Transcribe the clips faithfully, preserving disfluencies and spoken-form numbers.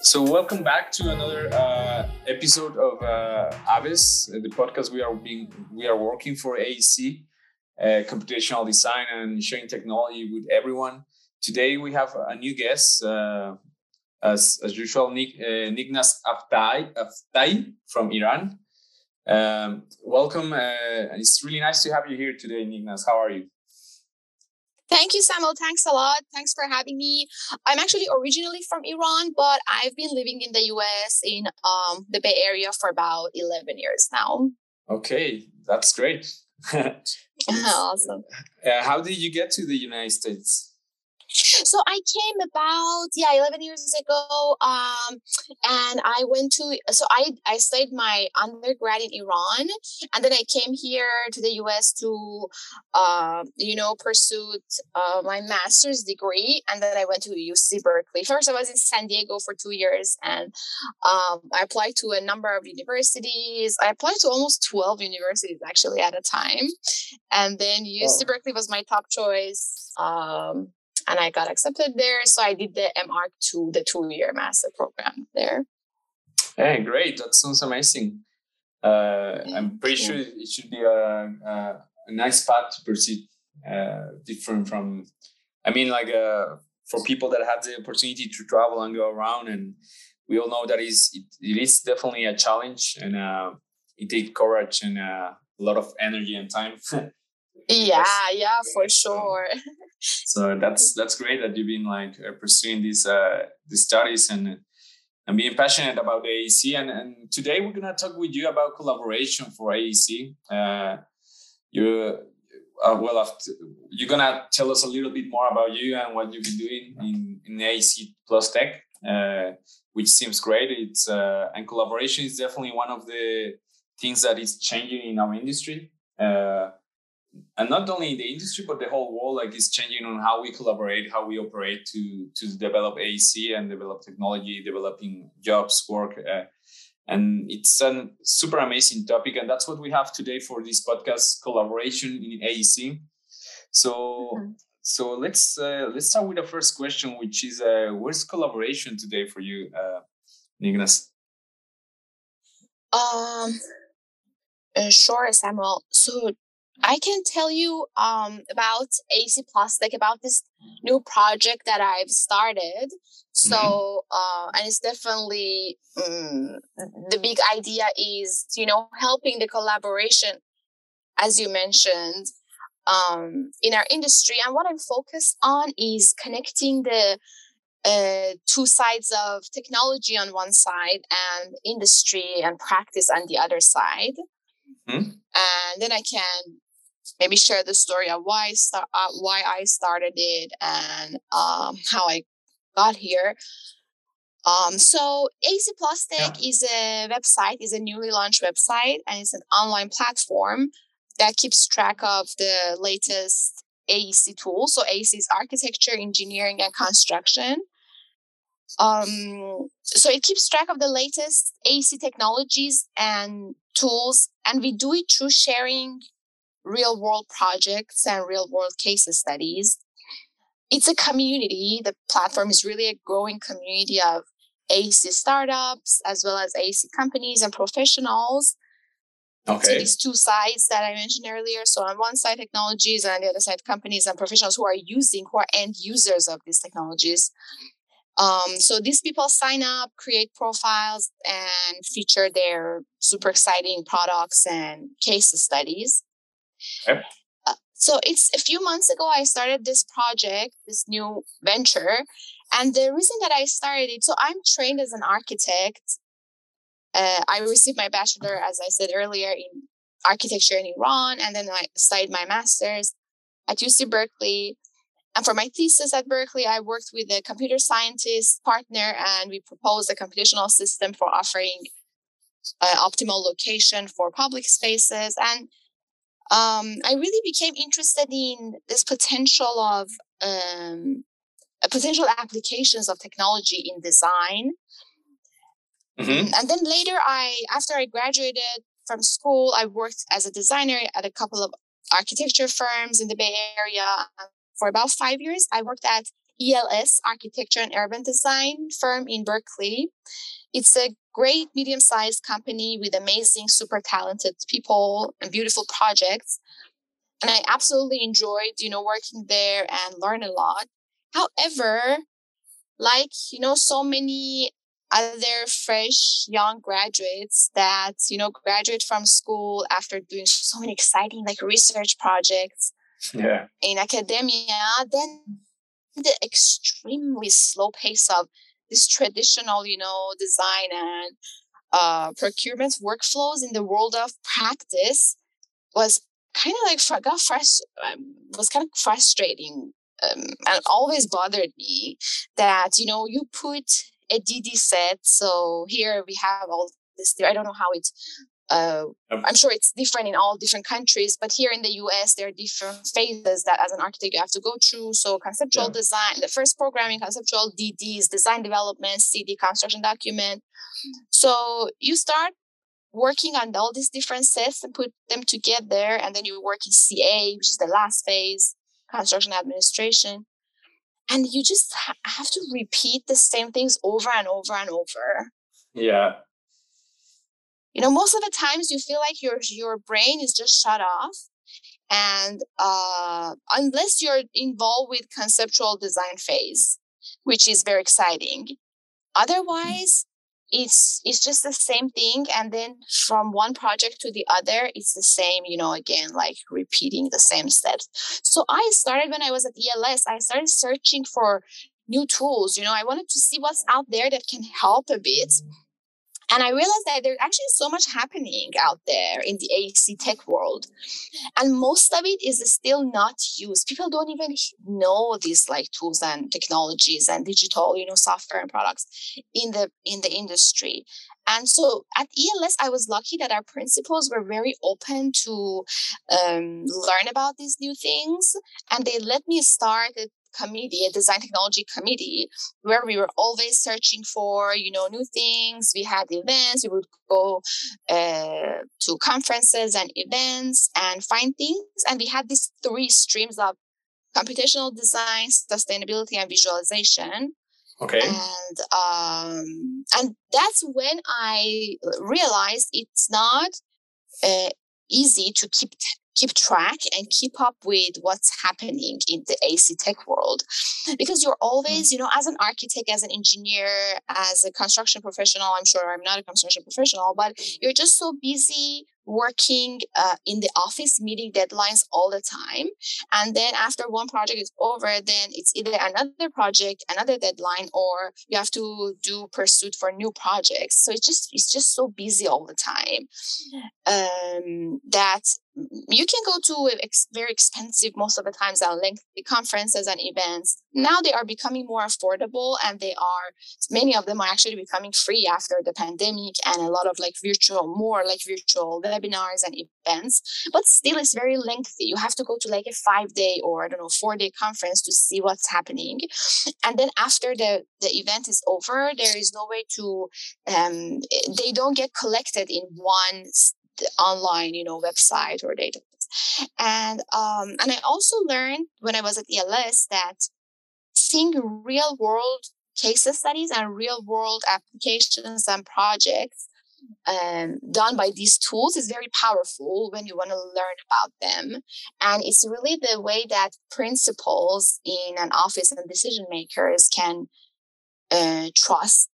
So welcome back to another uh, episode of uh, A B I S, the podcast we are being we are working for A E C, uh, computational design and sharing technology with everyone. Today we have a new guest, uh, as as usual, Nik, uh, Niknaz Aftai, Aftai from Iran. Um, welcome, uh, it's really nice to have you here today, Niknaz. How are you? Thank you, Samuel. Thanks a lot. Thanks for having me. I'm actually originally from Iran, but I've been living in the U S in um, the Bay Area for about eleven years now. Okay, that's great. Awesome. Uh, how did you get to the United States? So I came about, yeah, eleven years ago. Um, and I went to, so I, I studied my undergrad in Iran. And then I came here to the U S to, uh, you know, pursue uh, my master's degree. And then I went to U C Berkeley. First, I was in San Diego for two years. And um, I applied to a number of universities. I applied to almost twelve universities, actually, at a time. And then U C oh. Berkeley was my top choice. Um, And I got accepted there. So I did the M R two, the two-year master program there. Hey, great. That sounds amazing. Uh, I'm pretty sure it should be a, a, a nice path to pursue, uh, different from, I mean, like uh, for people that have the opportunity to travel and go around. And we all know that is it, it is definitely a challenge, and uh, it takes courage and uh, a lot of energy and time. Yeah, yeah, for sure. So that's that's great that you've been like pursuing these uh, these studies and and being passionate about the A E C. And, and today we're gonna talk with you about collaboration for A E C. Uh, you uh, well, after, you're gonna tell us a little bit more about you and what you've been doing in in A E C plus tech, uh, which seems great. It's uh, and collaboration is definitely one of the things that is changing in our industry. Uh, And not only in the industry, but the whole world like is changing on how we collaborate, how we operate to to develop A E C and develop technology, developing jobs, work. Uh, and it's a super amazing topic. And that's what we have today for this podcast, collaboration in A E C. So mm-hmm. so let's uh, let's start with the first question, which is, uh, where's collaboration today for you, uh, Niknaz? Um, uh, sure, Samuel. So I can tell you um, about A E C plus tech, about this new project that I've started. So, uh, and it's definitely um, the big idea is, you know, helping the collaboration, as you mentioned, um, in our industry. And what I'm focused on is connecting the uh, two sides of technology on one side and industry and practice on the other side. Mm-hmm. And then I can maybe share the story of why I, start, uh, why I started it and um, how I got here. Um, so A E C plus tech yeah. is a website, is a newly launched website, and it's an online platform that keeps track of the latest A E C tools. So A E C is architecture, engineering, and construction. Um, so it keeps track of the latest A E C technologies and tools, and we do it through sharing real world projects and real world case studies. It's a community. The platform is really a growing community of A E C startups as well as A E C companies and professionals. Okay. So these two sides that I mentioned earlier. So on one side, technologies, and on the other side, companies and professionals who are using, who are end users of these technologies. Um, so these people sign up, create profiles, and feature their super exciting products and case studies. Okay. Uh, so it's a few months ago I started this project, this new venture. And the reason that I started it, so I'm trained as an architect. Uh, I received my bachelor, as I said earlier, in architecture in Iran. And then I studied my master's at U C Berkeley. And for my thesis at Berkeley, I worked with a computer scientist partner, and we proposed a computational system for offering uh, optimal location for public spaces. And um, I really became interested in this potential of um, potential applications of technology in design. Mm-hmm. And then later, I after I graduated from school, I worked as a designer at a couple of architecture firms in the Bay Area. For about five years, I worked at E L S, Architecture and Urban Design firm in Berkeley. It's a great medium-sized company with amazing, super talented people and beautiful projects. And I absolutely enjoyed, you know, working there and learned a lot. However, like, you know, so many other fresh young graduates that, you know, graduate from school after doing so many exciting like research projects yeah. in academia, then the extremely slow pace of this traditional, you know, design and uh, procurement workflows in the world of practice was kind of like got frust- um, was kind of frustrating um, and always bothered me that, you know, you put a D D set. So here we have all this. I don't know how it's, uh, I'm sure it's different in all different countries, but here in the U S, there are different phases that as an architect you have to go through. So conceptual yeah. design, the first programming, conceptual D Ds, design development, C D, construction document. So you start working on all these different sets and put them together. And then you work in C A, which is the last phase, construction administration. And you just ha- have to repeat the same things over and over and over. Yeah. You know, most of the times you feel like your your brain is just shut off. And uh, unless you're involved with conceptual design phase, which is very exciting. Otherwise, mm-hmm. it's it's just the same thing. And then from one project to the other, it's the same, you know, again, like repeating the same steps. So I started when I was at E L S, I started searching for new tools. You know, I wanted to see what's out there that can help a bit. And I realized that there's actually so much happening out there in the A E C tech world. And most of it is still not used. People don't even know these like tools and technologies and digital, you know, software and products in the in the industry. And so at E L S, I was lucky that our principals were very open to um, learn about these new things. And they let me start a committee, a design technology committee, where we were always searching for, you know, new things. We had events, we would go uh, to conferences and events and find things. And we had these three streams of computational design, sustainability, and visualization. Okay. And um, and that's when I realized it's not uh, easy to keep t- keep track and keep up with what's happening in the A E C tech world. Because you're always, you know, as an architect, as an engineer, as a construction professional, I'm sure I'm not a construction professional, but you're just so busy working uh, in the office, meeting deadlines all the time. And then after one project is over, then it's either another project, another deadline, or you have to do pursuit for new projects. So it's just, it's just so busy all the time um, that you can go to ex- very expensive, most of the times, and lengthy conferences and events. Now they are becoming more affordable, and they are, many of them are actually becoming free after the pandemic, and a lot of like virtual, more like virtual webinars and events. But still, it's very lengthy. You have to go to like a five-day or, I don't know, four-day conference to see what's happening. And then after the, the event is over, there is no way to, um, they don't get collected in one online, you know, website or database. And um, and I also learned when I was at E L S that seeing real world case studies and real world applications and projects um, done by these tools is very powerful when you want to learn about them. And it's really the way that principals in an office and decision makers can uh, trust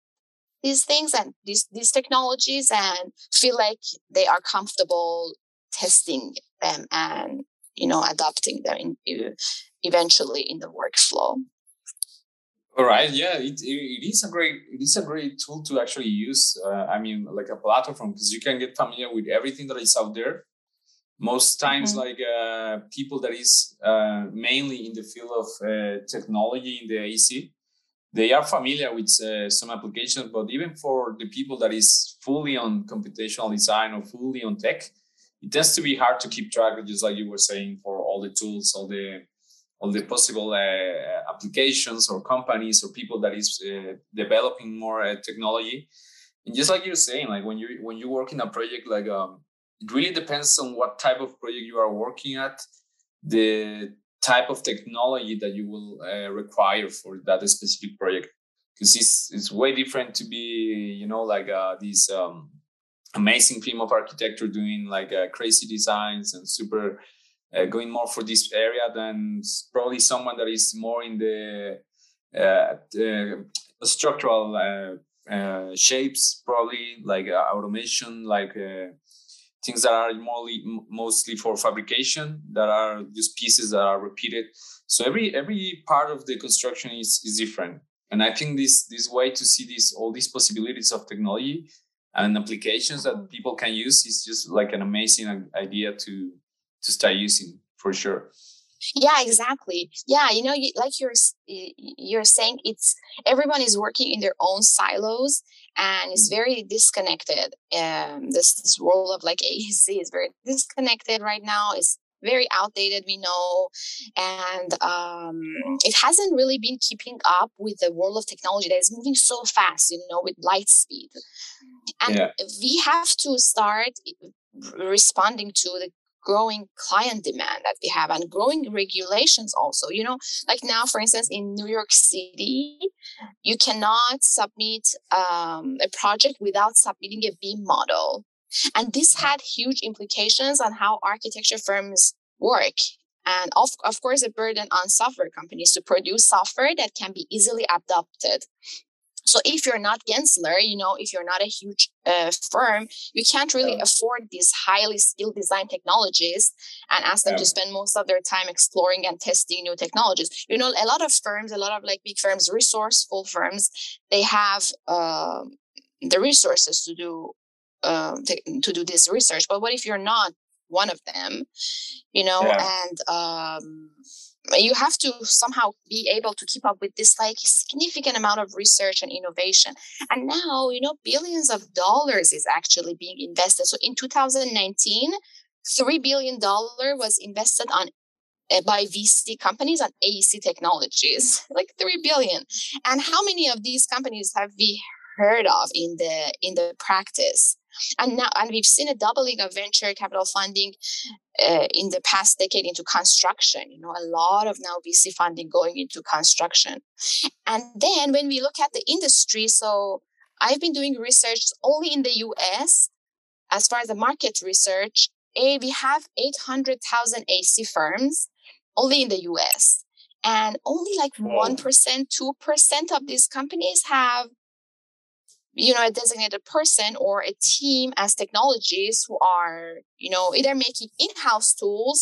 these things and these, these technologies and feel like they are comfortable testing them and, you know, adopting them in, eventually in the workflow. All right. Yeah, it, it is a great, it is a great tool to actually use. Uh, I mean, like a platform, because you can get familiar with everything that is out there. Most times, mm-hmm. like uh, people that is uh, mainly in the field of uh, technology in the A E C, they are familiar with uh, some applications, but even for the people that is fully on computational design or fully on tech, it tends to be hard to keep track, just like you were saying, for all the tools, all the all the possible uh, applications or companies or people that is uh, developing more uh, technology. And just like you're saying, like when you when you work in a project, like um, it really depends on what type of project you are working at, the type of technology that you will uh, require for that specific project. Because it's, it's way different to be, you know, like uh, this um, amazing team of architecture doing like uh, crazy designs and super uh, going more for this area than probably someone that is more in the uh, the structural uh, uh, shapes, probably like uh, automation, like uh, things that are mostly, mostly for fabrication, that are just pieces that are repeated. So every every part of the construction is is different. And I think this this way to see this all these possibilities of technology and applications that people can use is just like an amazing idea to to start using for sure. Yeah, exactly. Yeah, you know, you, like you're you're saying, it's everyone is working in their own silos and it's very disconnected. Um, this, this role of like A E C is very disconnected right now. It's very outdated, we know, and um, it hasn't really been keeping up with the world of technology that is moving so fast, you know, with light speed. And yeah. we have to start responding to the growing client demand that we have and growing regulations also, you know, like now, for instance, in New York City, you cannot submit um, a project without submitting a BIM model. And this had huge implications on how architecture firms work. And of, of course, a burden on software companies to produce software that can be easily adopted. So if you're not Gensler, you know, if you're not a huge uh, firm, you can't really yeah. afford these highly skilled design technologies and ask them yeah. to spend most of their time exploring and testing new technologies. You know, a lot of firms, a lot of like big firms, resourceful firms, they have uh, the resources to do Uh, to, to do this research, but what if you're not one of them, you know? Yeah. And um, you have to somehow be able to keep up with this like significant amount of research and innovation. And now, you know, billions of dollars is actually being invested. So in two thousand nineteen, three billion dollars was invested on uh, by V C companies on A E C technologies, like three billion. And how many of these companies have we heard of in the in the practice? And now, and we've seen a doubling of venture capital funding uh, in the past decade into construction. You know, a lot of now V C funding going into construction. And then when we look at the industry, so I've been doing research only in the U S as far as the market research. A, we have eight hundred thousand A E C firms only in the U S, and only like one percent, two percent of these companies have, you know, a designated person or a team as technologists who are, you know, either making in-house tools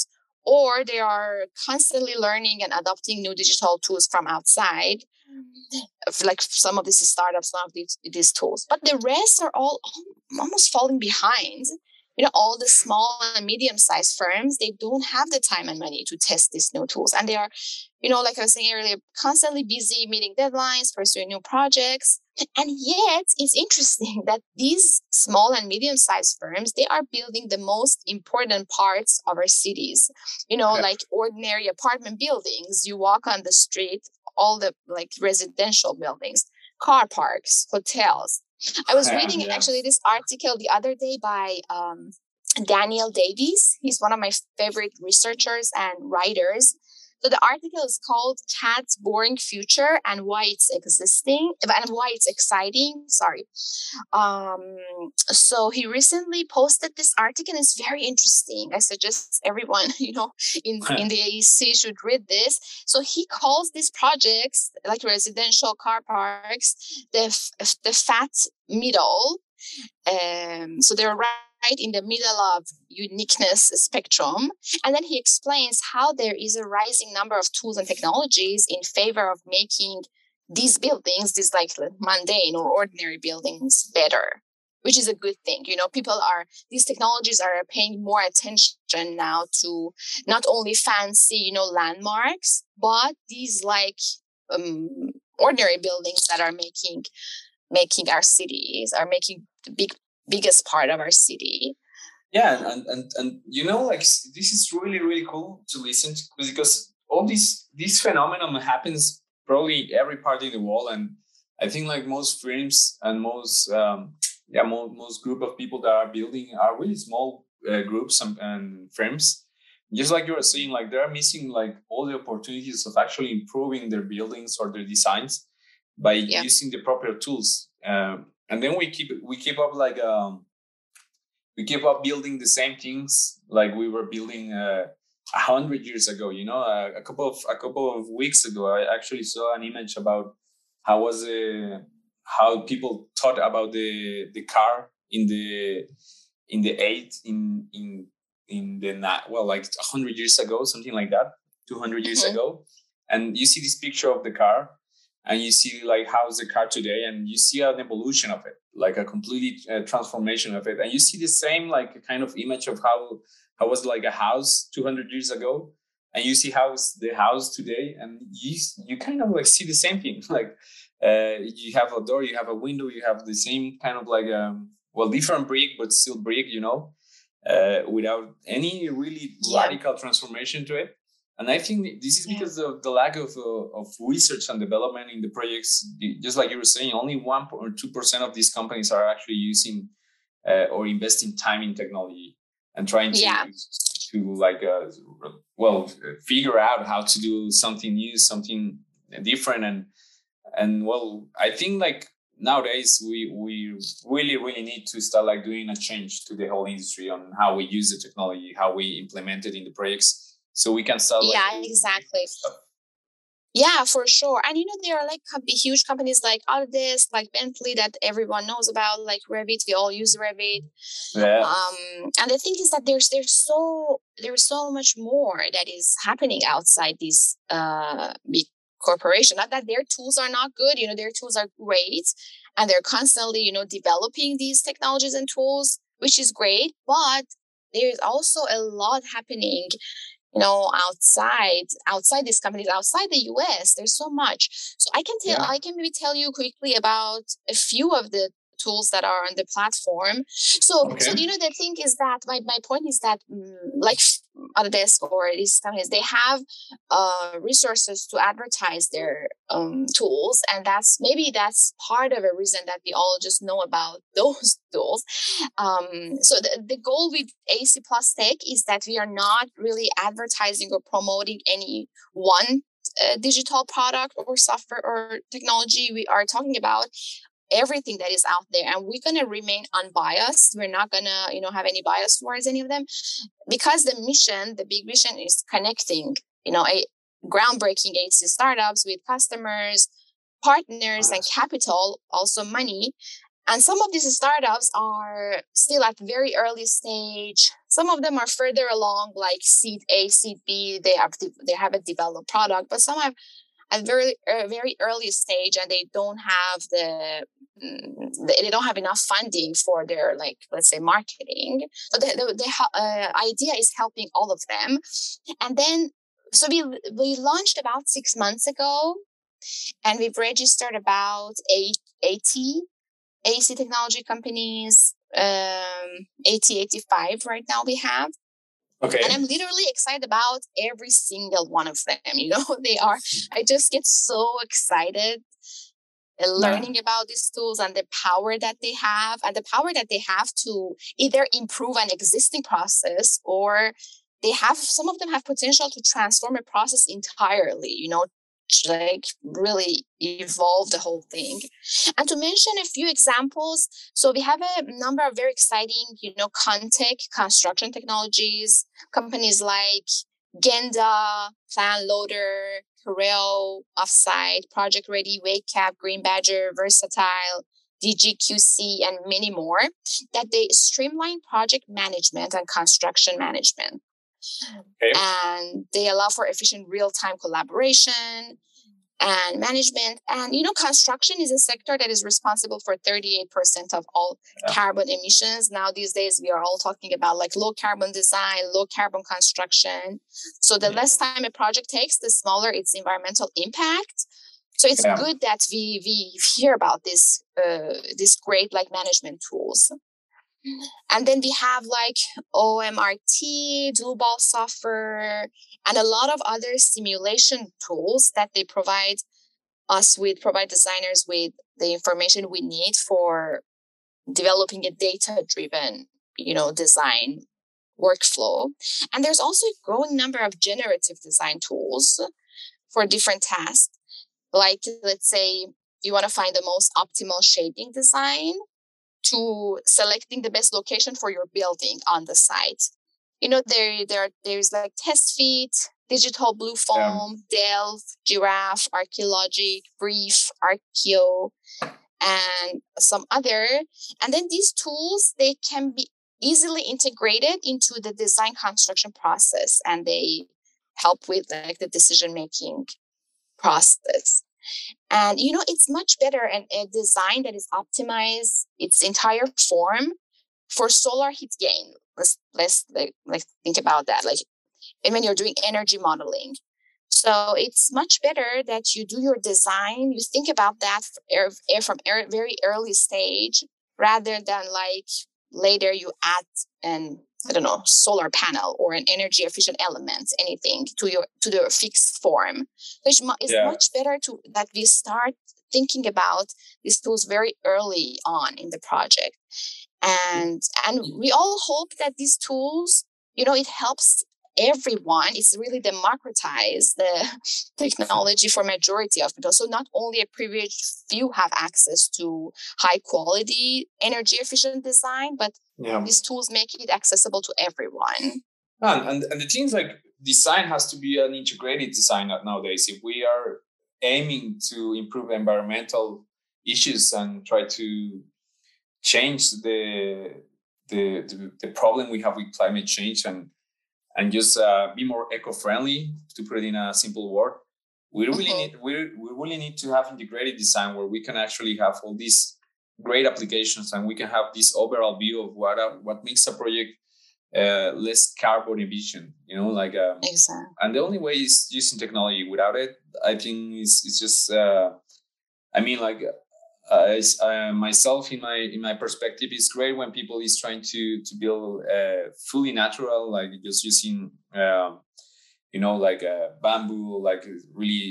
or they are constantly learning and adopting new digital tools from outside, like some of these startups, some of these, these tools. But the rest are all almost falling behind. You know, all the small and medium-sized firms, they don't have the time and money to test these new tools. And they are, you know, like I was saying earlier, constantly busy meeting deadlines, pursuing new projects. And yet, it's interesting that these small and medium-sized firms, they are building the most important parts of our cities. You know, yeah. like ordinary apartment buildings, you walk on the street, all the like residential buildings, car parks, hotels. I was reading yeah. actually this article the other day by um, Daniel Davies. He's one of my favorite researchers and writers. So the article is called "Cat's Boring Future and Why It's Existing and Why It's Exciting." Sorry. Um, so he recently posted this article. And it's very interesting. I suggest everyone, you know, in, in the A E C should read this. So he calls these projects, like residential car parks, the f- the fat middle. Um, so they're right in the middle of uniqueness spectrum. And then he explains how there is a rising number of tools and technologies in favor of making these buildings, these like mundane or ordinary buildings, better, which is a good thing. You know, people are, these technologies are paying more attention now to not only fancy, you know, landmarks, but these like um, ordinary buildings that are making, making our cities, are making the big biggest part of our city. Yeah, and and and you know, like this is really really cool to listen to, because all this this phenomenon happens probably every part of the world, and I think like most firms and most um, yeah most, most group of people that are building are really small uh, groups and, and firms just like you were saying, like they're missing like all the opportunities of actually improving their buildings or their designs by yeah. using the proper tools. Um, and then we keep we keep up like um, we keep up building the same things like we were building a uh, hundred years ago. You know, uh, a couple of a couple of weeks ago, I actually saw an image about how was uh, how people thought about the the car in the in the eight in in in the well like one hundred years ago, something like that, two hundred years mm-hmm. ago, and you see this picture of the car and you see like how's the car today, and you see an evolution of it, like a complete uh, transformation of it, and you see the same like kind of image of how how was like a house two hundred years ago, and you see how's the house today, and you you kind of like see the same thing, like uh, you have a door, you have a window, you have the same kind of like um well different brick but still brick, you know, uh, without any really yeah. radical transformation to it. And I think this is because yeah. of the lack of uh, of research and development in the projects. Just like you were saying, only one or two percent of these companies are actually using uh, or investing time in technology and trying to yeah. to like uh, well figure out how to do something new, something different, and and well, I think like nowadays we we really really need to start like doing a change to the whole industry on how we use the technology, how we implement it in the projects. So we can start. Like, yeah, exactly. Stuff. Yeah, for sure. And, you know, there are like huge companies like Autodesk, like Bentley that everyone knows about, like Revit. We all use Revit. Yeah. Um, and the thing is that there's there's so there's so much more that is happening outside these uh, big corporations. Not that their tools are not good. You know, their tools are great. And they're constantly, you know, developing these technologies and tools, which is great. But there is also a lot happening, you know, outside, outside these companies, outside the U S, there's so much. So I can tell, yeah. I can maybe tell you quickly about a few of the tools that are on the platform. So, okay. so you know, the thing is that my, my point is that um, like Autodesk or these companies, they have uh, resources to advertise their um, tools. And that's, maybe that's part of a reason that we all just know about those tools. Um, so the, the goal with A E C plus Tech is that we are not really advertising or promoting any one uh, digital product or software or technology. We are talking about everything that is out there, and we're going to remain unbiased. We're not going to, you know, have any bias towards any of them, because the mission, the big mission, is connecting, you know, a groundbreaking A E C startups with customers, partners, and capital, also money. And some of these startups are still at very early stage. Some of them are further along, like seed A, seed B. They have they haven't developed product, but some have at very uh, very early stage, and they don't have the they don't have enough funding for their, like, let's say, marketing. So the, the, the uh, idea is helping all of them. And then, so we we launched about six months ago, and we've registered about eighty A E C technology companies, um, eighty, eighty-five right now we have. Okay. And I'm literally excited about every single one of them. You know, they are, I just get so excited learning yeah. about these tools and the power that they have, and the power that they have to either improve an existing process, or they have, some of them have potential to transform a process entirely, you know, like really evolve the whole thing. And to mention a few examples, so we have a number of very exciting, you know, Contech construction technologies, companies like Genda, PlanLoader, Creo, Offsite, Project Ready, WakeCap, Green Badger, Versatile, D G Q C, and many more, that they streamline project management and construction management. Okay. And they allow for efficient real-time collaboration and management. And, you know, construction is a sector that is responsible for thirty-eight percent of all yeah. carbon emissions. Now, these days, we are all talking about like low carbon design, low carbon construction. So the yeah. less time a project takes, the smaller its environmental impact. So it's yeah. good that we we hear about this uh, this great like management tools. And then we have like O M R T, Blueball software, and a lot of other simulation tools that they provide us with, provide designers with the information we need for developing a data-driven, you know, design workflow. And there's also a growing number of generative design tools for different tasks. Like, let's say you want to find the most optimal shading design, to selecting the best location for your building on the site. You know, there, there, there's like test fit, digital blue foam, yeah. Delve, Giraffe, Archaeologic, Brief, Archeo, and some other. And then these tools, they can be easily integrated into the design construction process, and they help with like the decision-making process. And, you know, it's much better and a design that is optimized its entire form for solar heat gain. Let's, let's like, like think about that. Like, and when you're doing energy modeling. So it's much better that you do your design, you think about that from a very early stage, rather than like later you add an, I don't know, solar panel or an energy efficient element, anything to your to the fixed form, which is yeah. much better to that we start thinking about these tools very early on in the project. And and we all hope that these tools, you know, it helps everyone. It's really democratized the technology for majority of people. So not only a privileged few have access to high quality, energy efficient design, but yeah. these tools make it accessible to everyone. And, and, and the things like design has to be an integrated design nowadays. If we are aiming to improve environmental issues and try to change the the the, the problem we have with climate change and And just uh, be more eco-friendly, to put it in a simple word. We really mm-hmm. need we we really need to have integrated design where we can actually have all these great applications, and we can have this overall view of what uh, what makes a project uh, less carbon emission. You know, like um, exactly. And the only way is using technology. Without it, I think it's it's just. Uh, I mean, like uh, uh, myself in my in my perspective, it's great when people is trying to to build. Uh, fully natural, like just using, um, you know, like uh, bamboo, like really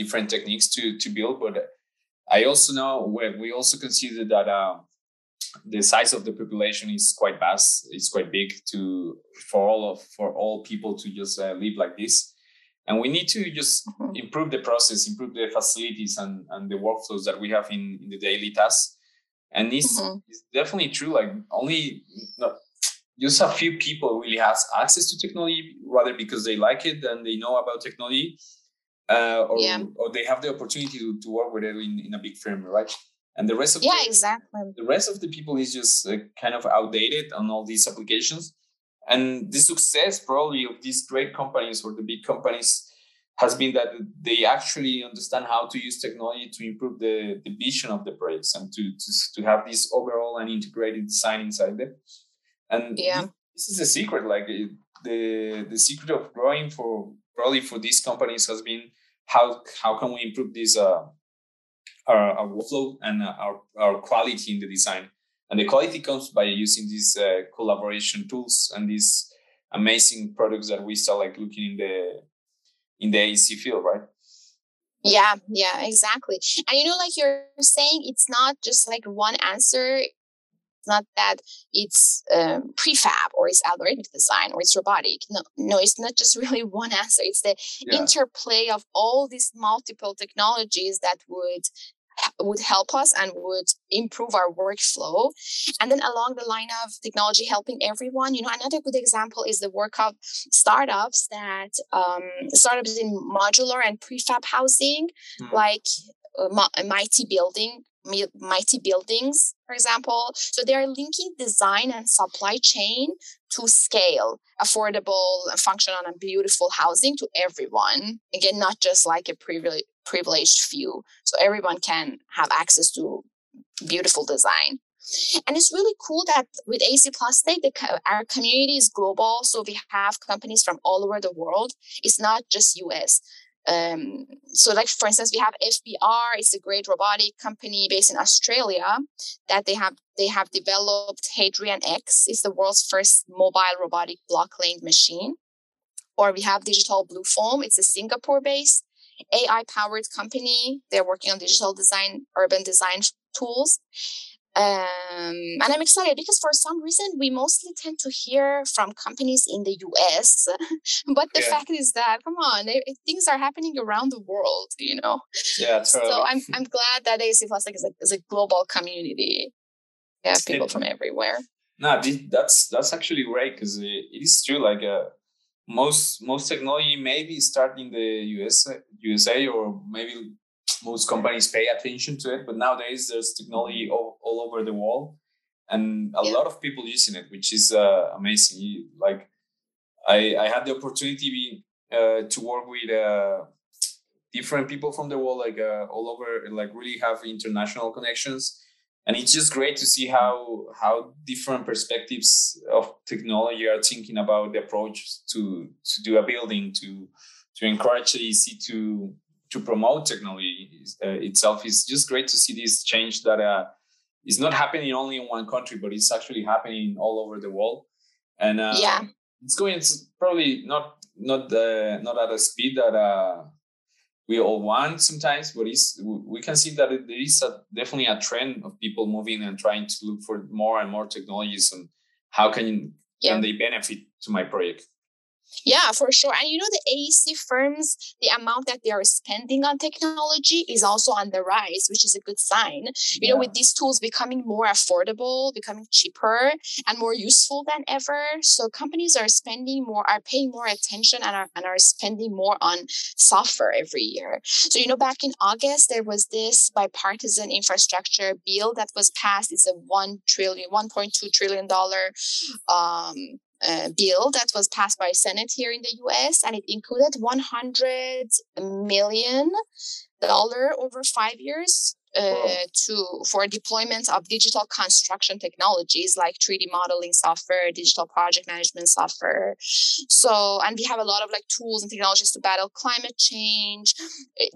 different techniques to to build. But I also know where we also consider that uh, the size of the population is quite vast. It's quite big to for all of for all people to just uh, live like this, and we need to just improve the process, improve the facilities and and the workflows that we have in, in the daily tasks. And it's, mm-hmm. it's definitely true. Like only. Not, Just a few people really has access to technology, rather because they like it and they know about technology, uh, or yeah. or they have the opportunity to, to work with it in, in a big firm, right? And the rest of yeah, the, exactly. the rest of the people is just uh, kind of outdated on all these applications. And the success probably of these great companies or the big companies has been that they actually understand how to use technology to improve the, the vision of the projects and to, to to have this overall and integrated design inside them. And yeah. this is a secret, like the the secret of growing for probably for these companies has been how how can we improve this uh, our, our workflow and our, our quality in the design. And the quality comes by using these uh, collaboration tools and these amazing products that we saw, like looking in the in the A E C field, right? Yeah, yeah, exactly. And you know, like you're saying, it's not just like one answer. Not that it's um, prefab or it's algorithmic design or it's robotic. No, no, it's not just really one answer. It's the yeah. interplay of all these multiple technologies that would would help us and would improve our workflow. And then along the line of technology helping everyone, you know, another good example is the work of startups that um, startups in modular and prefab housing, mm. like uh, Mighty Building. Mighty Buildings, for example. So they are linking design and supply chain to scale, affordable, functional, and beautiful housing to everyone. Again, not just like a privileged, privileged few. So everyone can have access to beautiful design. And it's really cool that with A E C plus Tech, the, our community is global. So we have companies from all over the world. It's not just U S. Um, so like, for instance, we have F B R, it's a great robotic company based in Australia that they have, they have developed Hadrian X. It's the world's first mobile robotic block laying machine. Or we have Digital Blue Foam. It's a Singapore based A I powered company. They're working on digital design, urban design tools. Um, and I'm excited because for some reason, we mostly tend to hear from companies in the U S, but the yeah. fact is that, come on, they, things are happening around the world, you know? Yeah, totally. So I'm, I'm glad that A E C plus Tech is, is a global community. Yeah, people it, from everywhere. No, that's, that's actually great because it, it is true. Like uh, most, most technology maybe start in the U S, U S A or maybe most companies pay attention to it, but nowadays there's technology all, all over the world and a yeah. lot of people using it, which is uh, amazing. Like I, I had the opportunity uh, to work with uh, different people from the world, like uh, all over, like really have international connections. And it's just great to see how, how different perspectives of technology are thinking about the approach to, to do a building, to, to encourage A E C to, to promote technology uh, itself. It's just great to see this change that uh, is not happening only in one country, but it's actually happening all over the world. And uh, yeah. it's going, it's probably not, not, the, not at a speed that, uh, we all want sometimes, but it's, we can see that there is a, definitely a trend of people moving and trying to look for more and more technologies and how can, yeah. can they benefit to my project? Yeah, for sure. And you know, the A E C firms, the amount that they are spending on technology is also on the rise, which is a good sign. You yeah. know, with these tools becoming more affordable, becoming cheaper and more useful than ever. So companies are spending more, are paying more attention and are, and are spending more on software every year. So, you know, back in August, there was this bipartisan infrastructure bill that was passed. It's a one trillion dollars, one point two trillion dollars um, Uh, bill that was passed by Senate here in the U S, and it included one hundred million dollars over five years uh, to for deployment of digital construction technologies like three D modeling software, digital project management software. So, and we have a lot of like tools and technologies to battle climate change.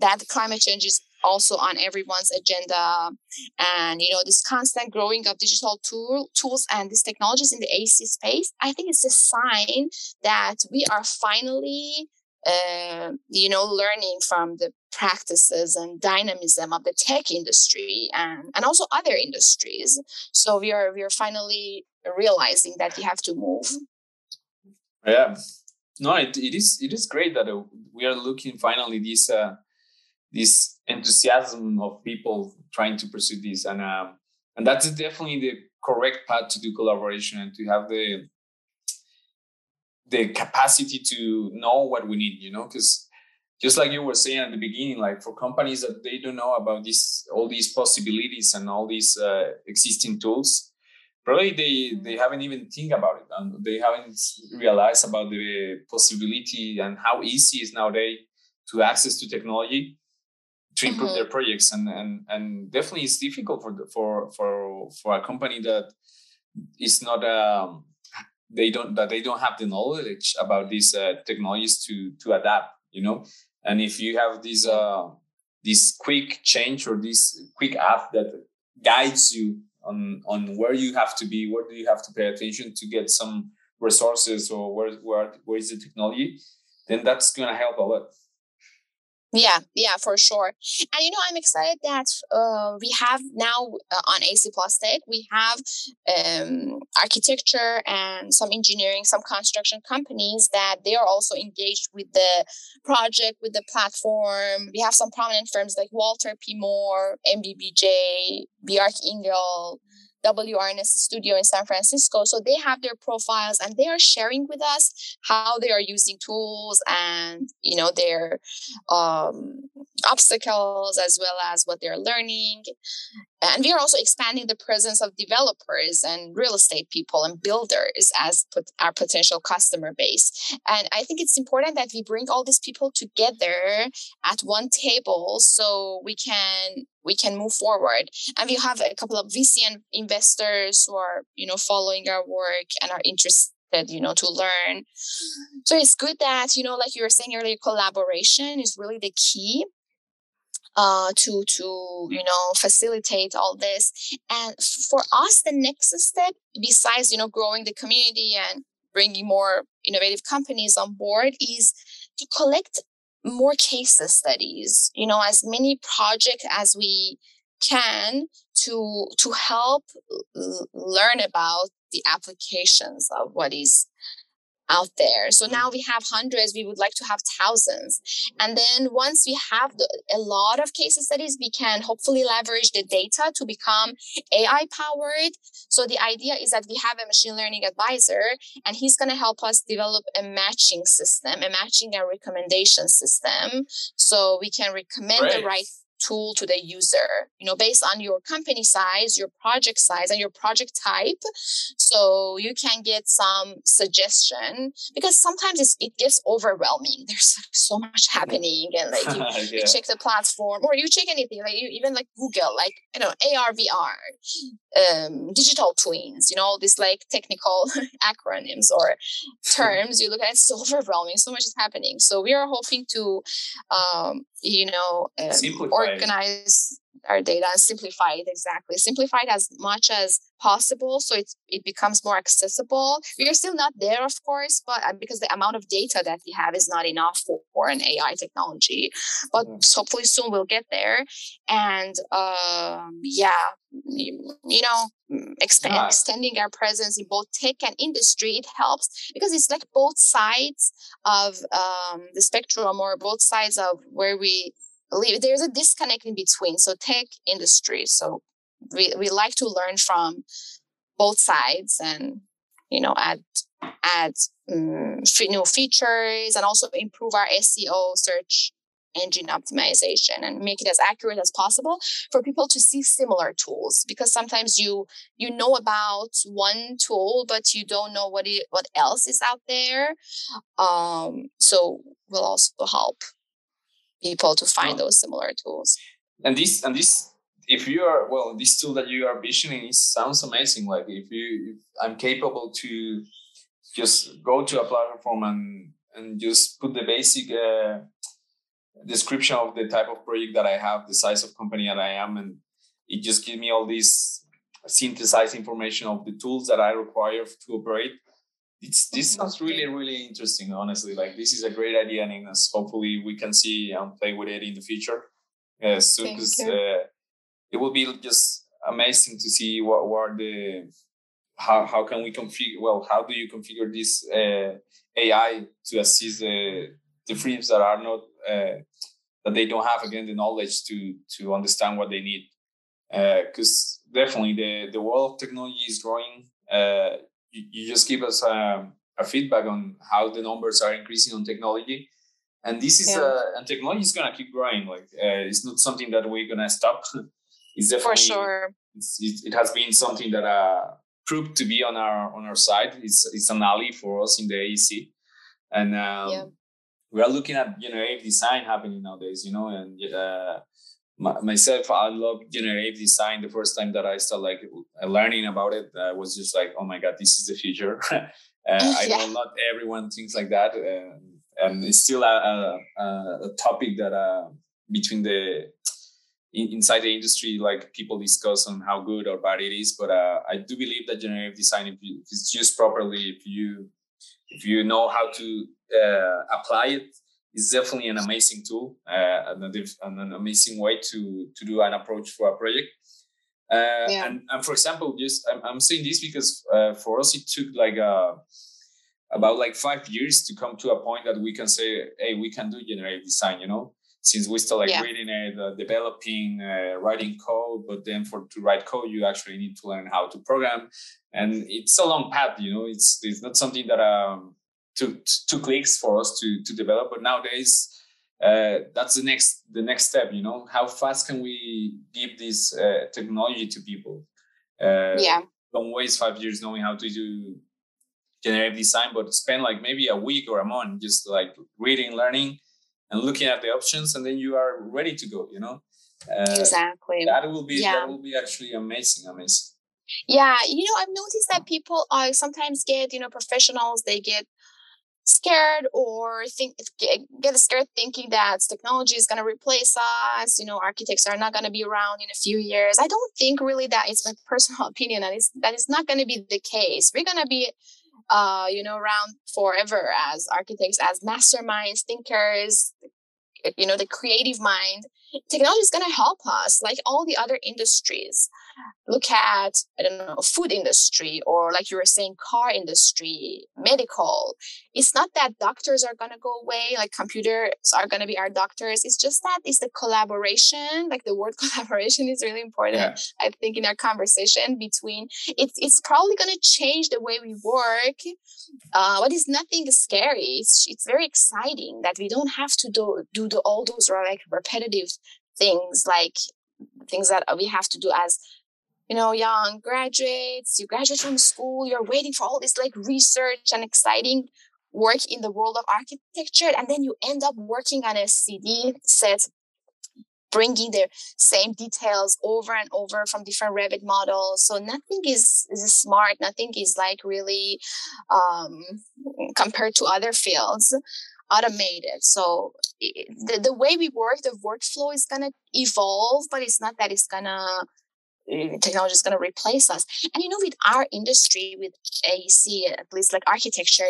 That climate change is also on everyone's agenda, and you know this constant growing of digital tool, tools and these technologies in the A E C space. I think it's a sign that we are finally, uh, you know, learning from the practices and dynamism of the tech industry and, and also other industries. So we are we are finally realizing that we have to move. Yeah, no, it, it is it is great that we are looking finally this. Uh... This enthusiasm of people trying to pursue this, and uh, and that's definitely the correct path to do collaboration and to have the the capacity to know what we need, you know, because just like you were saying at the beginning, like for companies that they don't know about this, all these possibilities and all these uh, existing tools, probably they they haven't even think about it and they haven't realized about the possibility and how easy it is nowadays to access to technology to improve mm-hmm. their projects, and, and and definitely it's difficult for the, for for for a company that is not um they don't that they don't have the knowledge about these uh, technologies to to adapt, you know. And if you have this uh this quick change or this quick app that guides you on on where you have to be, where do you have to pay attention to get some resources, or where where where is the technology, then that's going to help a lot. Yeah, yeah, for sure. And, you know, I'm excited that uh, we have now uh, on A E C plus Tech, we have um, architecture and some engineering, some construction companies that they are also engaged with the project, with the platform. We have some prominent firms like Walter P. Moore, M B B J, Bjarke Ingels, W R N S Studio in San Francisco. So they have their profiles and they are sharing with us how they are using tools and, you know, their um, obstacles as well as what they're learning. And we are also expanding the presence of developers and real estate people and builders as put our potential customer base. And I think it's important that we bring all these people together at one table so we can we can move forward. And we have a couple of V C and investors who are, you know, following our work and are interested, you know, to learn. So it's good that, you know, like you were saying earlier, collaboration is really the key. Uh, to, to, you know, facilitate all this. And for us, the next step, besides, you know, growing the community and bringing more innovative companies on board, is to collect more case studies, you know, as many projects as we can to to help learn about the applications of what is out there. So now we have hundreds, we would like to have thousands. And then once we have the, a lot of case studies, we can hopefully leverage the data to become A I powered. So the idea is that we have a machine learning advisor, and he's going to help us develop a matching system, a matching and recommendation system. So we can recommend Great. the right tool to the user, you know, based on your company size, your project size, and your project type. So you can get some suggestion, because sometimes it's, it gets overwhelming. There's so much happening, and like you, yeah. you check the platform, or you check anything, like you even like Google, like, you know, A R, V R, um, digital twins, you know, all these like technical acronyms or terms. You look at it, it's overwhelming. So much is happening. So we are hoping to, um, you know, um, organize our data and simplify it. Exactly. Simplify it as much as possible, so it's, it becomes more accessible. We are still not there, of course, but because the amount of data that we have is not enough for, for an A I technology, but mm-hmm. hopefully soon we'll get there. And um, yeah, you, you know, expand, yeah. extending our presence in both tech and industry, it helps, because it's like both sides of um, the spectrum, or both sides of where we live. There's a disconnect in between. So tech, industry. So We we like to learn from both sides, and you know, add add um, new features, and also improve our S E O, search engine optimization, and make it as accurate as possible for people to see similar tools. Because sometimes you you know about one tool, but you don't know what it, what else is out there. Um, so we'll also help people to find those similar tools. And this and this. If you are, well, this tool that you are visioning, it sounds amazing. Like if you, if I'm capable to just go to a platform and, and just put the basic uh, description of the type of project that I have, the size of company that I am, and it just gives me all this synthesized information of the tools that I require to operate. It's, this sounds really, really interesting, honestly. Like this is a great idea, Niknaz. Hopefully we can see and play with it in the future. Uh, soon, because uh, it will be just amazing to see what, what are the, how, how can we configure, well, how do you configure this uh, A I to assist the, the firms that are not, uh, that they don't have, again, the knowledge to to understand what they need. Because uh, definitely the, the world of technology is growing. Uh, you, you just give us um, a feedback on how the numbers are increasing on technology. And this is, yeah. uh, and technology is going to keep growing. Like uh, it's not something that we're going to stop. It's definitely, for sure. It's, it, it has been something that uh, proved to be on our on our side. It's it's an ally for us in the A E C, and um, yeah. we are looking at generative design happening nowadays. You know, and uh, my, myself, I love generative design. The first time that I started like learning about it, I was just like, oh my god, this is the future. uh, yeah. I know not everyone thinks like that, and, and it's still a, a, a topic that uh, between the inside the industry, like people discuss on how good or bad it is, but uh, I do believe that generative design, if, you, if it's used properly, if you if you know how to uh, apply it, is definitely an amazing tool uh, and, a, and an amazing way to to do an approach for a project. Uh, yeah. and, and for example, just I'm, I'm saying this because uh, for us it took like a, about like five years to come to a point that we can say, hey, we can do generative design, you know. Since we still like yeah. reading it, uh, developing, uh, writing code, but then for to write code, you actually need to learn how to program, and it's a long path. You know, it's it's not something that um took two clicks for us to to develop. But nowadays, uh, that's the next the next step. You know, how fast can we give this uh, technology to people? Uh, yeah, don't waste five years knowing how to do generative design, but spend like maybe a week or a month just like reading, learning, and looking at the options, and then you are ready to go, you know? Uh, exactly. That will be yeah. that will be actually amazing, amazing. Yeah, you know, I've noticed that people uh, sometimes get, you know, professionals, they get scared or think get scared thinking that technology is going to replace us, you know, architects are not going to be around in a few years. I don't think really that it's my personal opinion that it's, that it's not going to be the case. We're going to be... Uh, you know, around forever as architects, as masterminds, thinkers, you know, the creative mind. technology is going to help us, like all the other industries. Look at, I don't know, food industry, or like you were saying, car industry, medical. It's not that doctors are going to go away, like computers are going to be our doctors. It's just that it's the collaboration, like the word collaboration is really important, yeah. I think, in our conversation between, it's, it's probably going to change the way we work. Uh, but it's nothing scary. It's, it's very exciting that we don't have to do, do the, all those like repetitive things, like things that we have to do as, you know, young graduates. You graduate from school, you're waiting for all this like research and exciting work in the world of architecture. And then you end up working on a C D set, bringing the same details over and over from different Revit models. So nothing is, is smart. Nothing is like really, um, compared to other fields, automated. So the, the way we work, the workflow is going to evolve, but it's not that it's going to, technology is going to replace us. And, you know, with our industry, with A E C, at least like architecture,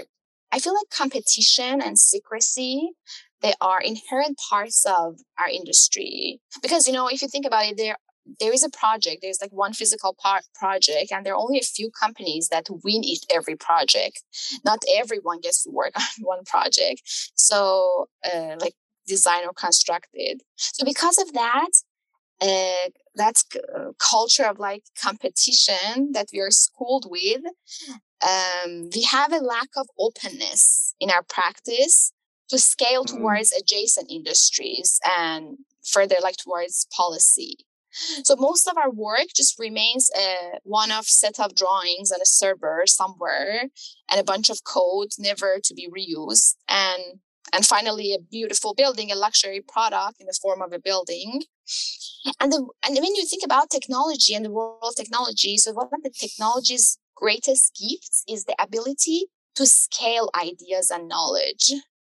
I feel like competition and secrecy, they are inherent parts of our industry. Because, you know, if you think about it, there there is a project, there's like one physical part project, and there are only a few companies that win each, every project. Not everyone gets to work on one project. So uh, like design or constructed. So because of that, uh, that uh, culture of like competition that we are schooled with, um, we have a lack of openness in our practice to scale towards adjacent industries and further like towards policy. So most of our work just remains a one-off set of drawings on a server somewhere and a bunch of code never to be reused. And, and finally, a beautiful building, a luxury product in the form of a building. And, the, and when you think about technology and the world of technology, so one of the technology's greatest gifts is the ability to scale ideas and knowledge.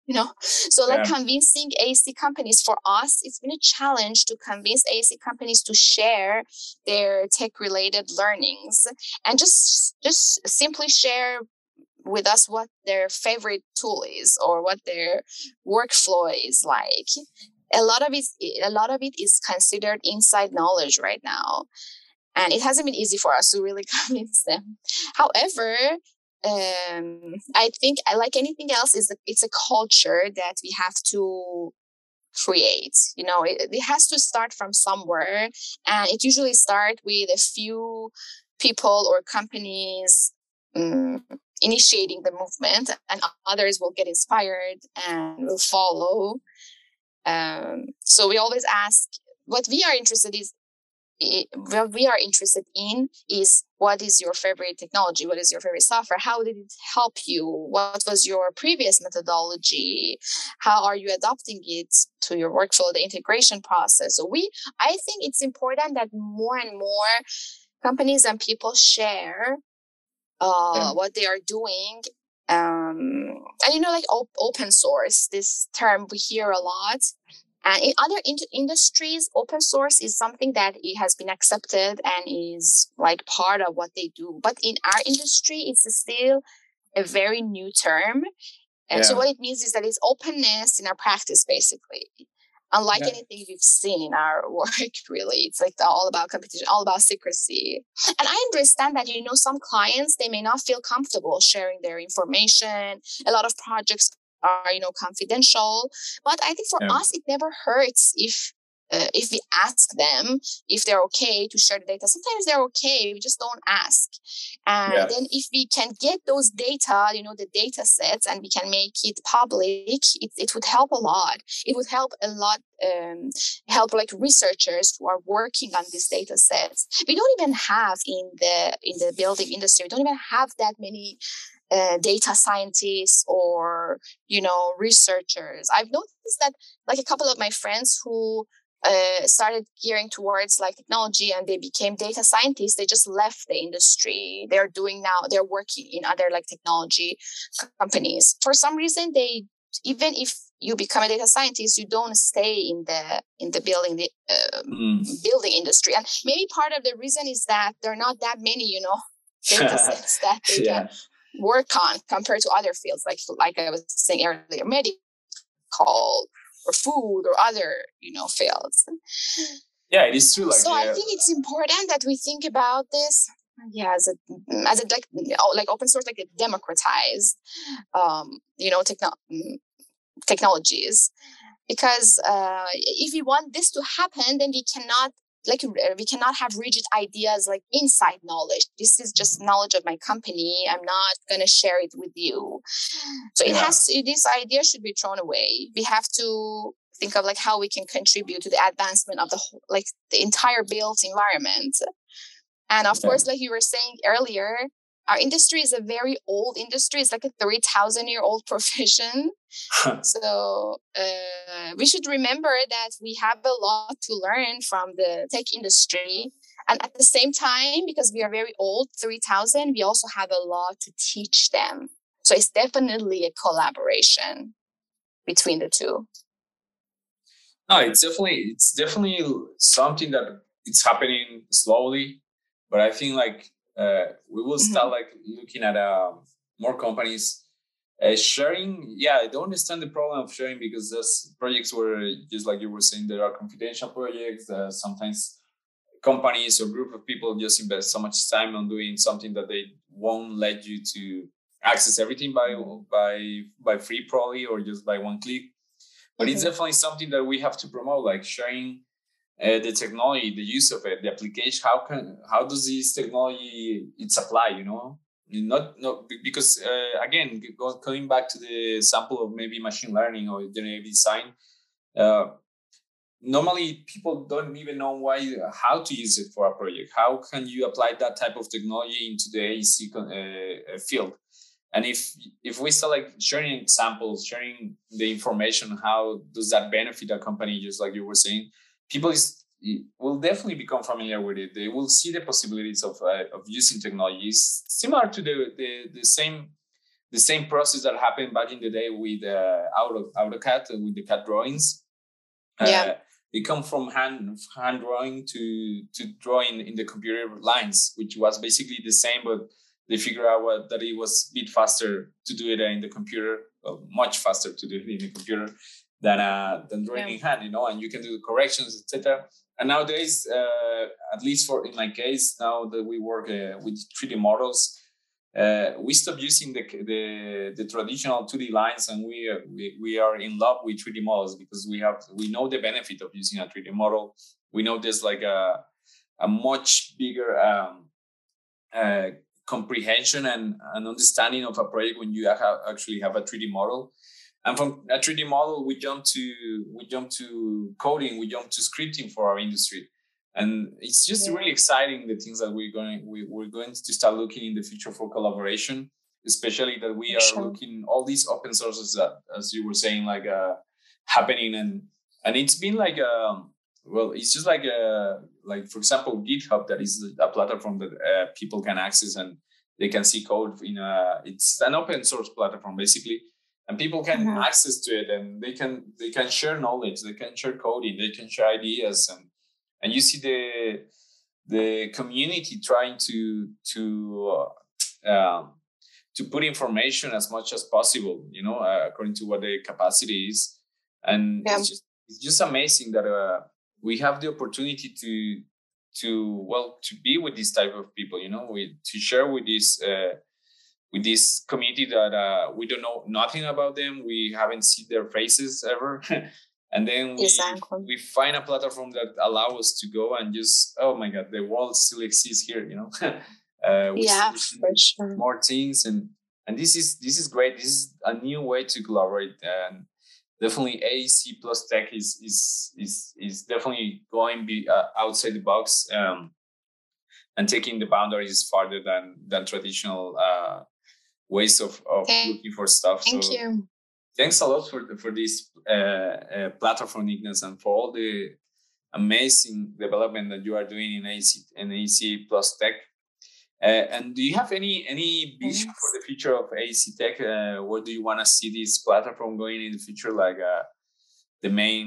You know, so like yeah. convincing A E C companies, for us, it's been a challenge to convince A E C companies to share their tech-related learnings and just just simply share with us what their favorite tool is or what their workflow is like. A lot of it, a lot of it is considered inside knowledge right now, and it hasn't been easy for us to really convince them. However, Um, I think, like anything else, is it's a culture that we have to create. You know, it, it has to start from somewhere, and it usually starts with a few people or companies um, initiating the movement, and others will get inspired and will follow. Um, so we always ask, what we are interested is. What we are interested in is, what is your favorite technology? What is your favorite software? How did it help you? What was your previous methodology? How are you adopting it to your workflow, the integration process? So we, I think it's important that more and more companies and people share uh, yeah. what they are doing. Um, and, you know, like op- open source, this term we hear a lot. And in other in- industries, open source is something that it has been accepted and is like part of what they do. But in our industry, it's still a very new term. And yeah. so what it means is that it's openness in our practice, basically. Unlike yeah. anything we've seen in our work, really. It's like all about competition, all about secrecy. And I understand that, you know, some clients, they may not feel comfortable sharing their information. A lot of projects are, you know, confidential, but I think for yeah. us, it never hurts if uh, if we ask them if they're okay to share the data. Sometimes they're okay, we just don't ask. And yeah. then if we can get those data, you know, the data sets, and we can make it public, it, it would help a lot. It would help a lot, um, help like researchers who are working on these data sets. We don't even have in the in the building industry, we don't even have that many Uh, data scientists or, you know, researchers. I've noticed that like a couple of my friends who uh, started gearing towards like technology and they became data scientists, they just left the industry. They're doing now, they're working in other like technology companies. For some reason, they, even if you become a data scientist, you don't stay in the in the building the uh, mm. building industry. And maybe part of the reason is that there are not that many, you know, data sets that they yeah. can work on compared to other fields, like like I was saying earlier, medical or food or other, you know, fields. Yeah, it is true. Like, so yeah. I think it's important that we think about this. Yeah, as a, as a, like, like open source, like a democratized, um, you know, techno- technologies, because uh, if we want this to happen, then we cannot, like, we cannot have rigid ideas like inside knowledge. This is just knowledge of my company. I'm not gonna share it with you. So yeah. it has to, this idea should be thrown away. We have to think of like how we can contribute to the advancement of the whole, like the entire built environment. And of yeah. course, like you were saying earlier, our industry is a very old industry. It's like a three thousand year old profession. So uh, we should remember that we have a lot to learn from the tech industry. And at the same time, because we are very old, three thousand, we also have a lot to teach them. So it's definitely a collaboration between the two. No, it's definitely, it's definitely something that it's happening slowly. But I think like uh, we will start mm-hmm. like looking at um, more companies uh, sharing. Yeah, I don't understand the problem of sharing because there's projects where, just like you were saying, there are confidential projects. Uh, sometimes companies or group of people just invest so much time on doing something that they won't let you to access everything by by by free probably or just by one click. But mm-hmm. it's definitely something that we have to promote, like sharing. Uh, the technology, the use of it, the application. How can, how does this technology it's applied? You know, not not because uh, again, going back to the sample of maybe machine learning or generative design. Uh, normally, people don't even know why how to use it for a project. How can you apply that type of technology into the A E C uh, field? And if if we start like sharing examples, sharing the information, how does that benefit a company? Just like you were saying. People is, will definitely become familiar with it. They will see the possibilities of uh, of using technologies similar to the, the the same the same process that happened back in the day with uh, Auto, AutoCAD with the C A D drawings. Uh, yeah, they come from hand hand drawing to to drawing in the computer lines, which was basically the same, but they figured out what, that it was a bit faster to do it in the computer, well, much faster to do it in the computer. Than uh, than drawing yeah. in hand, you know, and you can do the corrections, et cetera. And nowadays, uh, at least for in my case, now that we work uh, with three D models, uh, we stop using the, the the traditional two D lines, and we, uh, we we are in love with three D models because we have we know the benefit of using a three D model. We know there's like a a much bigger um, uh, comprehension and an understanding of a project when you have, actually have a three D model. And from a three D model, we jump to we jump to coding, we jump to scripting for our industry, and it's just yeah. really exciting the things that we're going we, we're going to start looking in the future for collaboration, especially that we are sure. looking all these open sources that, as you were saying, like uh, happening, and and it's been like um well, it's just like a like for example GitHub, that is a platform that uh, people can access and they can see code in a it's an open source platform basically. And people can mm-hmm. access to it, and they can they can share knowledge, they can share coding, they can share ideas, and and you see the the community trying to to uh, um, to put information as much as possible, you know, uh, according to what the capacity is, and yeah. it's just it's just amazing that uh, we have the opportunity to to well to be with this type of people, you know, we to share with this. Uh, With this community that uh, we don't know nothing about them, we haven't seen their faces ever, and then we, exactly. we find a platform that allows us to go and just oh my god, the world still exists here, you know. uh, we yeah, for sure. More things, and and this is this is great. This is a new way to collaborate, and definitely A E C plus tech is is is is definitely going be uh, outside the box um, and taking the boundaries farther than than traditional. Uh, ways of, of okay. looking for stuff. Thank so, you. Thanks a lot for for this uh, uh, platform, Niknaz, and for all the amazing development that you are doing in A E C plus Tech. Uh, and do you have any any vision yes. for the future of A E C Tech? Uh, where do you want to see this platform going in the future? Like uh, the main,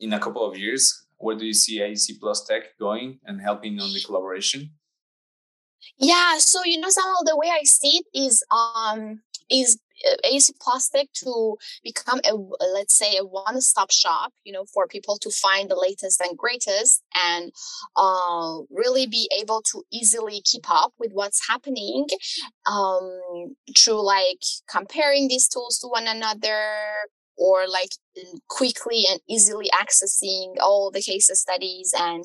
in a couple of years, where do you see A E C plus Tech going and helping on the collaboration? Yeah, so you know, Samuel, the way I see it is um is A E C plus Tech to become a, let's say, a one-stop shop, you know, for people to find the latest and greatest and uh, really be able to easily keep up with what's happening um, through like comparing these tools to one another, or like quickly and easily accessing all the case studies and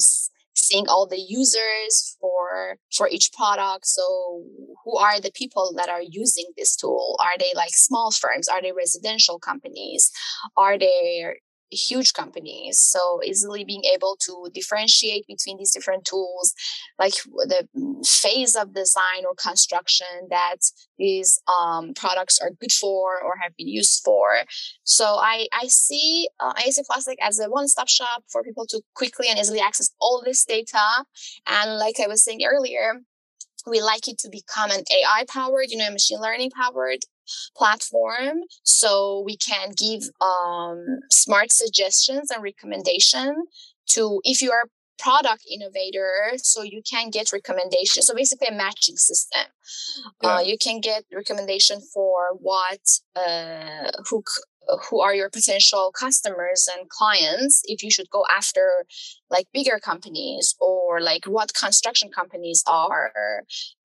seeing all the users for for each product. So who are the people that are using this tool? Are they like small firms? Are they residential companies? Are they huge companies? So easily being able to differentiate between these different tools, like the phase of design or construction that these um, products are good for or have been used for. So I, I see uh, A E C plus Tech as a one-stop shop for people to quickly and easily access all this data. And like I was saying earlier, we like it to become an A I-powered, you know, a machine learning-powered platform, so we can give um, smart suggestions and recommendation to, if you are a product innovator, so you can get recommendations. So basically a matching system. Yeah. Uh, you can get recommendation for what, uh, who, who are your potential customers and clients, if you should go after like bigger companies, or like what construction companies are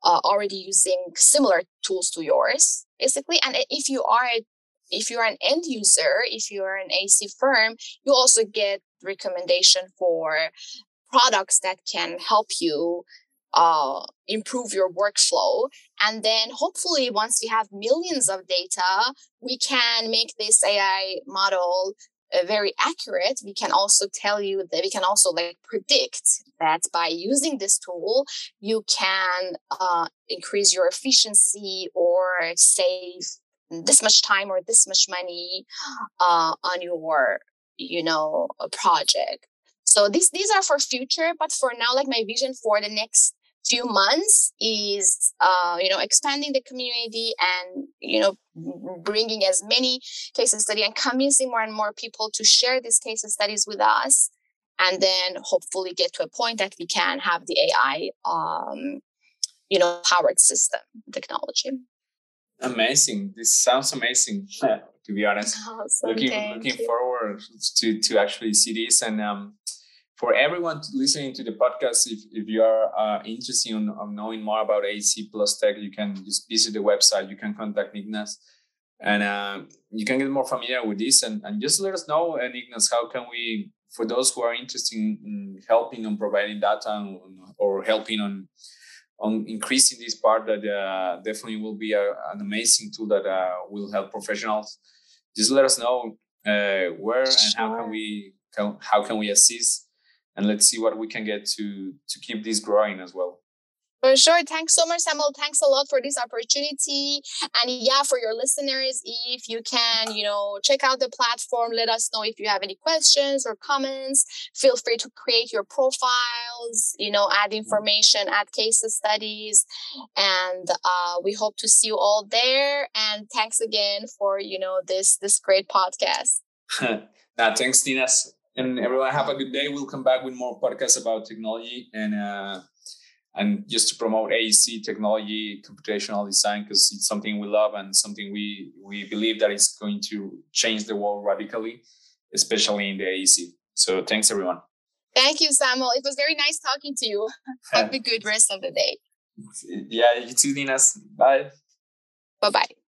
uh, already using similar tools to yours, basically. And if you are a If you're an end user, if you're an A E C firm, you also get recommendation for products that can help you uh, improve your workflow. And then hopefully once we have millions of data, we can make this A I model uh, very accurate. We can also tell you that we can also like predict that by using this tool, you can uh, increase your efficiency or save this much time or this much money uh, on your, you know, project. So these these are for future, but for now, like my vision for the next few months is, uh, you know, expanding the community and, you know, bringing as many case studies and convincing more and more people to share these case studies with us, and then hopefully get to a point that we can have the A I, um, you know, powered system technology. Amazing. This sounds amazing, uh, to be honest. Awesome. Looking Thank looking you. forward to, to actually see this. And um, for everyone listening to the podcast, if, if you are uh, interested in, in knowing more about A E C plus Tech, you can just visit the website. You can contact Niknaz, and uh, you can get more familiar with this. And, and just let us know, and Niknaz, how can we, for those who are interested in helping on providing data on, or helping on on increasing this part, that uh, definitely will be a, an amazing tool that uh, will help professionals. Just let us know uh, where and sure. how can we can, how can we assist, and let's see what we can get to to keep this growing as well. For sure. Thanks so much, Samuel. Thanks a lot for this opportunity. And yeah, for your listeners, if you can, you know, check out the platform, let us know if you have any questions or comments. Feel free to create your profiles, you know, add information, add case studies. And uh, we hope to see you all there. And thanks again for, you know, this, this great podcast. Nah, thanks, Niknaz. And everyone have a good day. We'll come back with more podcasts about technology and, uh, And just to promote A E C technology, computational design, because it's something we love and something we, we believe that is going to change the world radically, especially in the A E C. So thanks, everyone. Thank you, Samuel. It was very nice talking to you. Have a good rest of the day. Yeah, you too, Niknaz. Bye. Bye-bye.